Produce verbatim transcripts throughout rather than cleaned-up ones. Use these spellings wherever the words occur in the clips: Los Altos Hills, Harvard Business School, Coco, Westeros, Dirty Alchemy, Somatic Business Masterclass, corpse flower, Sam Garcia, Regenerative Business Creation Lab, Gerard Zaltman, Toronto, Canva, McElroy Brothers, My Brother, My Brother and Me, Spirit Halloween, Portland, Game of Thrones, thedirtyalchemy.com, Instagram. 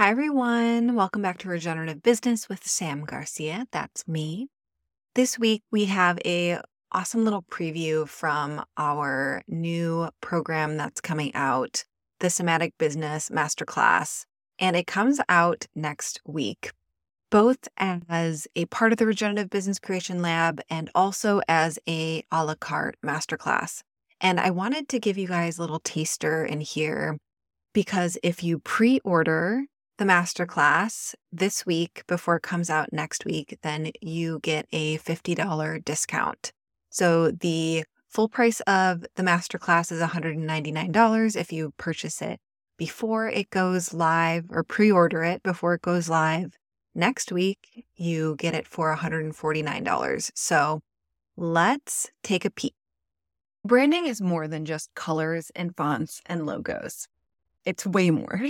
Hi, everyone. Welcome back to Regenerative Business with Sam Garcia. That's me. This week, we have a awesome little preview from our new program that's coming out, the Somatic Business Masterclass, and it comes out next week, both as a part of the Regenerative Business Creation Lab and also as a a la carte masterclass. And I wanted to give you guys a little taster in here because if you pre-order the masterclass this week before it comes out next week, then you get a fifty dollars discount. So the full price of the masterclass is one hundred ninety-nine dollars if you purchase it before it goes live or pre-order it before it goes live. Next week, you get it for one hundred forty-nine dollars. So let's take a peek. Branding is more than just colors and fonts and logos. It's way more.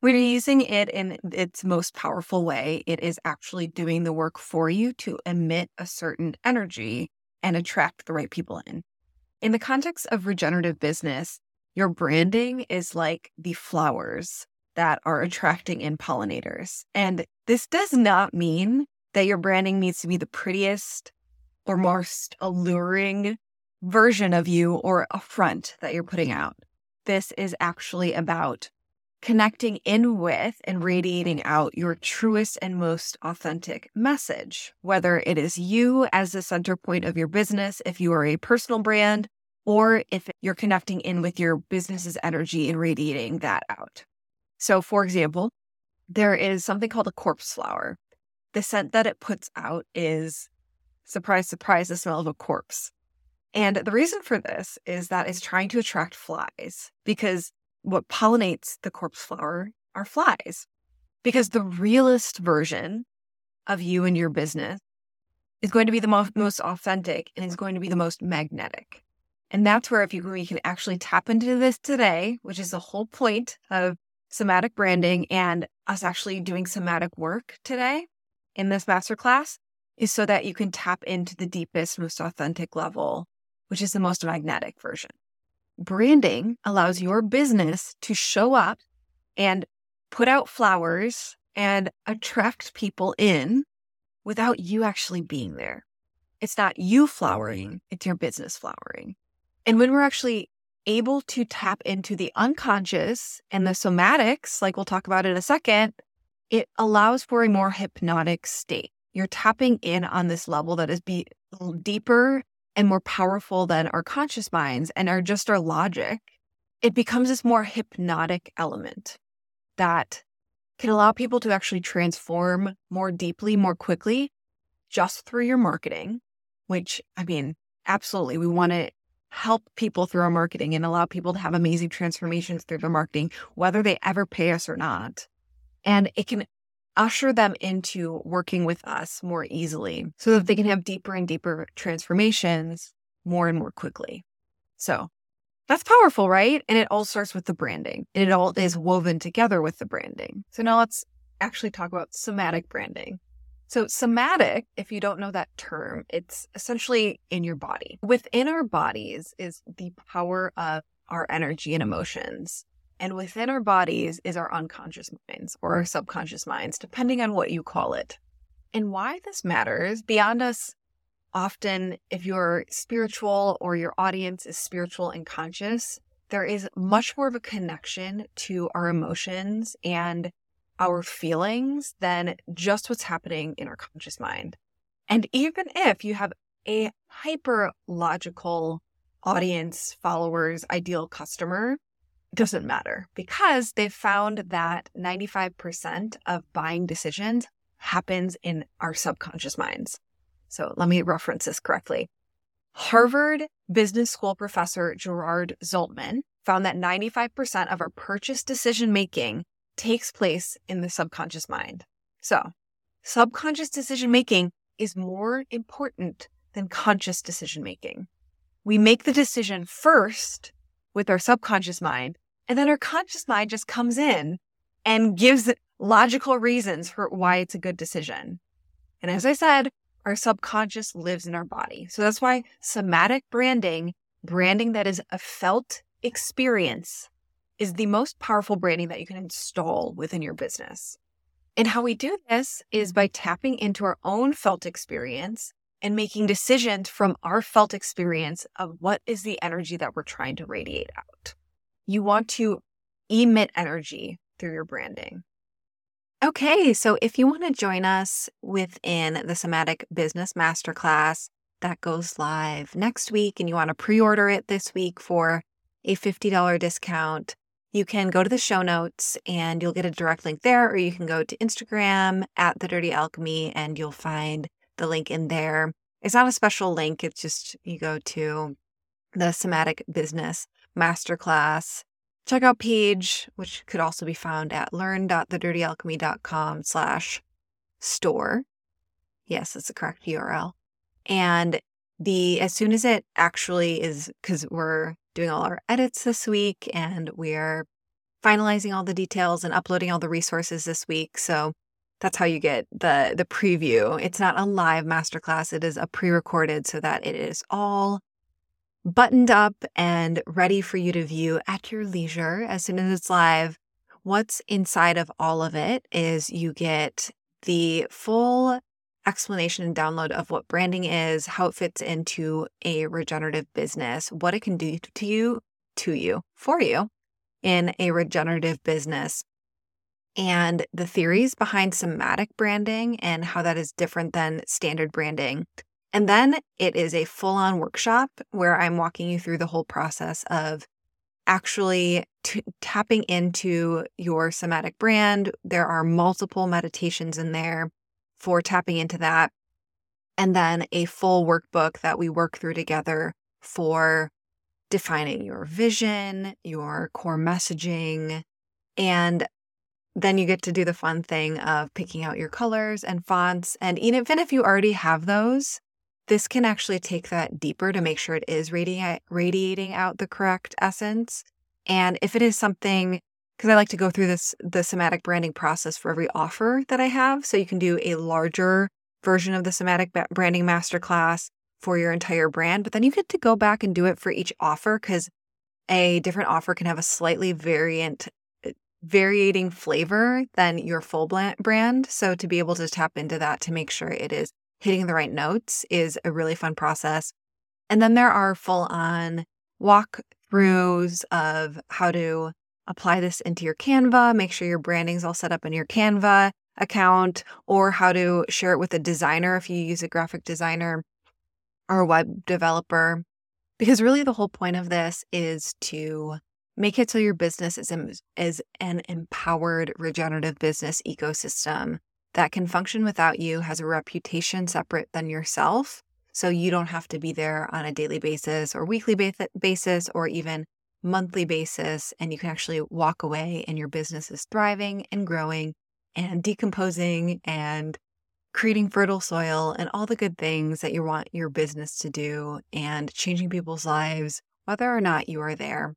When you're using it in its most powerful way, it is actually doing the work for you to emit a certain energy and attract the right people in. In the context of regenerative business, your branding is like the flowers that are attracting in pollinators. And this does not mean that your branding needs to be the prettiest or most alluring version of you or a front that you're putting out. This is actually about connecting in with and radiating out your truest and most authentic message, whether it is you as the center point of your business, if you are a personal brand, or if you're connecting in with your business's energy and radiating that out. So for example, there is something called a corpse flower. The scent that it puts out is, surprise, surprise, the smell of a corpse. And the reason for this is that it's trying to attract flies because what pollinates the corpse flower are flies, because the realest version of you and your business is going to be the mo- most authentic and is going to be the most magnetic. And that's where if you, we can actually tap into this today, which is the whole point of somatic branding and us actually doing somatic work today in this masterclass, is so that you can tap into the deepest, most authentic level, which is the most magnetic version. Branding allows your business to show up and put out flowers and attract people in without you actually being there. It's not you flowering, it's your business flowering. And when we're actually able to tap into the unconscious and the somatics, like we'll talk about in a second, it allows for a more hypnotic state. You're tapping in on this level that is be deeper and more powerful than our conscious minds and our just our logic. It becomes this more hypnotic element that can allow people to actually transform more deeply, more quickly, just through your marketing, which, I mean, absolutely, we want to help people through our marketing and allow people to have amazing transformations through their marketing, whether they ever pay us or not. And it can usher them into working with us more easily so that they can have deeper and deeper transformations more and more quickly. So that's powerful, right? And it all starts with the branding. It all is woven together with the branding. So now let's actually talk about somatic branding. So somatic, if you don't know that term, it's essentially in your body. Within our bodies is the power of our energy and emotions. And within our bodies is our unconscious minds or our subconscious minds, depending on what you call it. And why this matters beyond us, often if you're spiritual or your audience is spiritual and conscious, there is much more of a connection to our emotions and our feelings than just what's happening in our conscious mind. And even if you have a hyper-logical audience, followers, ideal customer, doesn't matter because they've found that ninety-five percent of buying decisions happens in our subconscious minds. So let me reference this correctly. Harvard Business School professor Gerard Zaltman found that ninety-five percent of our purchase decision-making takes place in the subconscious mind. So subconscious decision-making is more important than conscious decision-making. We make the decision first with our subconscious mind, and then our conscious mind just comes in and gives logical reasons for why it's a good decision. And as I said, our subconscious lives in our body. So that's why somatic branding, branding that is a felt experience, is the most powerful branding that you can install within your business. And how we do this is by tapping into our own felt experience and making decisions from our felt experience of what is the energy that we're trying to radiate out. You want to emit energy through your branding. Okay, so if you want to join us within the Somatic Business Masterclass that goes live next week and you want to pre-order it this week for a fifty dollars discount, you can go to the show notes and you'll get a direct link there, or you can go to Instagram at The Dirty Alchemy and you'll find the link in there. It's not a special link. It's just you go to the Somatic Business Masterclass checkout page, which could also be found at learn.thedirtyalchemy.com slash store. Yes, that's the correct U R L. And the as soon as it actually is, because we're doing all our edits this week and we're finalizing all the details and uploading all the resources this week. So that's how you get the, the preview. It's not a live masterclass. It is a pre-recorded so that it is all buttoned up and ready for you to view at your leisure as soon as it's live. What's inside of all of it is you get the full explanation and download of what branding is, how it fits into a regenerative business, what it can do to you, to you, for you in a regenerative business, and the theories behind somatic branding and how that is different than standard branding. And then it is a full-on workshop where I'm walking you through the whole process of actually t- tapping into your somatic brand. There are multiple meditations in there for tapping into that. And then a full workbook that we work through together for defining your vision, your core messaging. And then you get to do the fun thing of picking out your colors and fonts. And even if you already have those, this can actually take that deeper to make sure it is radi- radiating out the correct essence. And if it is something, because I like to go through this the somatic branding process for every offer that I have, so you can do a larger version of the somatic ba- branding masterclass for your entire brand, but then you get to go back and do it for each offer because a different offer can have a slightly variant, variating flavor than your full brand. So to be able to tap into that to make sure it is hitting the right notes is a really fun process. And then there are full-on walkthroughs of how to apply this into your Canva, make sure your branding's all set up in your Canva account, or how to share it with a designer if you use a graphic designer or a web developer. Because really the whole point of this is to make it so your business is, em- is an empowered regenerative business ecosystem that can function without you, has a reputation separate than yourself. So you don't have to be there on a daily basis or weekly ba- basis or even monthly basis. And you can actually walk away and your business is thriving and growing and decomposing and creating fertile soil and all the good things that you want your business to do and changing people's lives, whether or not you are there.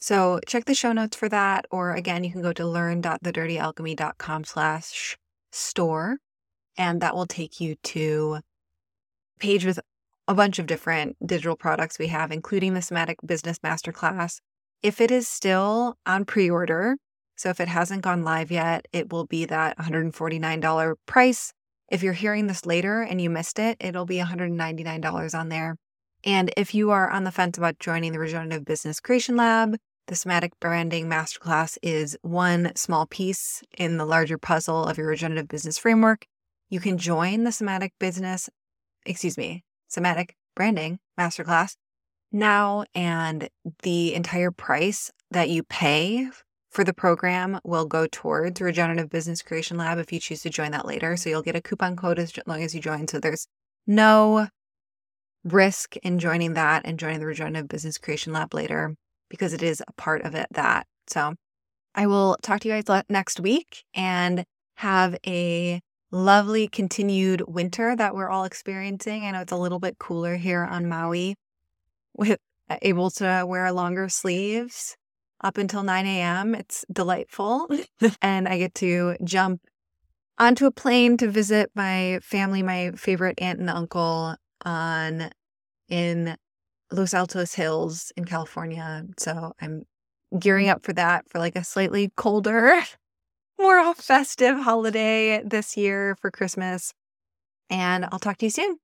So check the show notes for that. Or again, you can go to learn.thedirtyalchemy.com slash store, and that will take you to a page with a bunch of different digital products we have, including the Somatic Business Masterclass. If it is still on pre-order, so if it hasn't gone live yet, it will be that one hundred forty-nine dollars price. If you're hearing this later and you missed it, it'll be one hundred ninety-nine dollars on there. And if you are on the fence about joining the Regenerative Business Creation Lab, the Somatic Branding Masterclass is one small piece in the larger puzzle of your regenerative business framework. You can join the Somatic Business, excuse me, Somatic Branding Masterclass now, and the entire price that you pay for the program will go towards Regenerative Business Creation Lab if you choose to join that later. So you'll get a coupon code as long as you join. So there's no risk in joining that and joining the Regenerative Business Creation Lab later, because it is a part of it that. So I will talk to you guys next week and have a lovely continued winter that we're all experiencing. I know it's a little bit cooler here on Maui, with able to wear longer sleeves up until nine a.m. It's delightful. And I get to jump onto a plane to visit my family, my favorite aunt and uncle on in Los Altos Hills in California. So I'm gearing up for that for like a slightly colder, more festive holiday this year for Christmas. And I'll talk to you soon.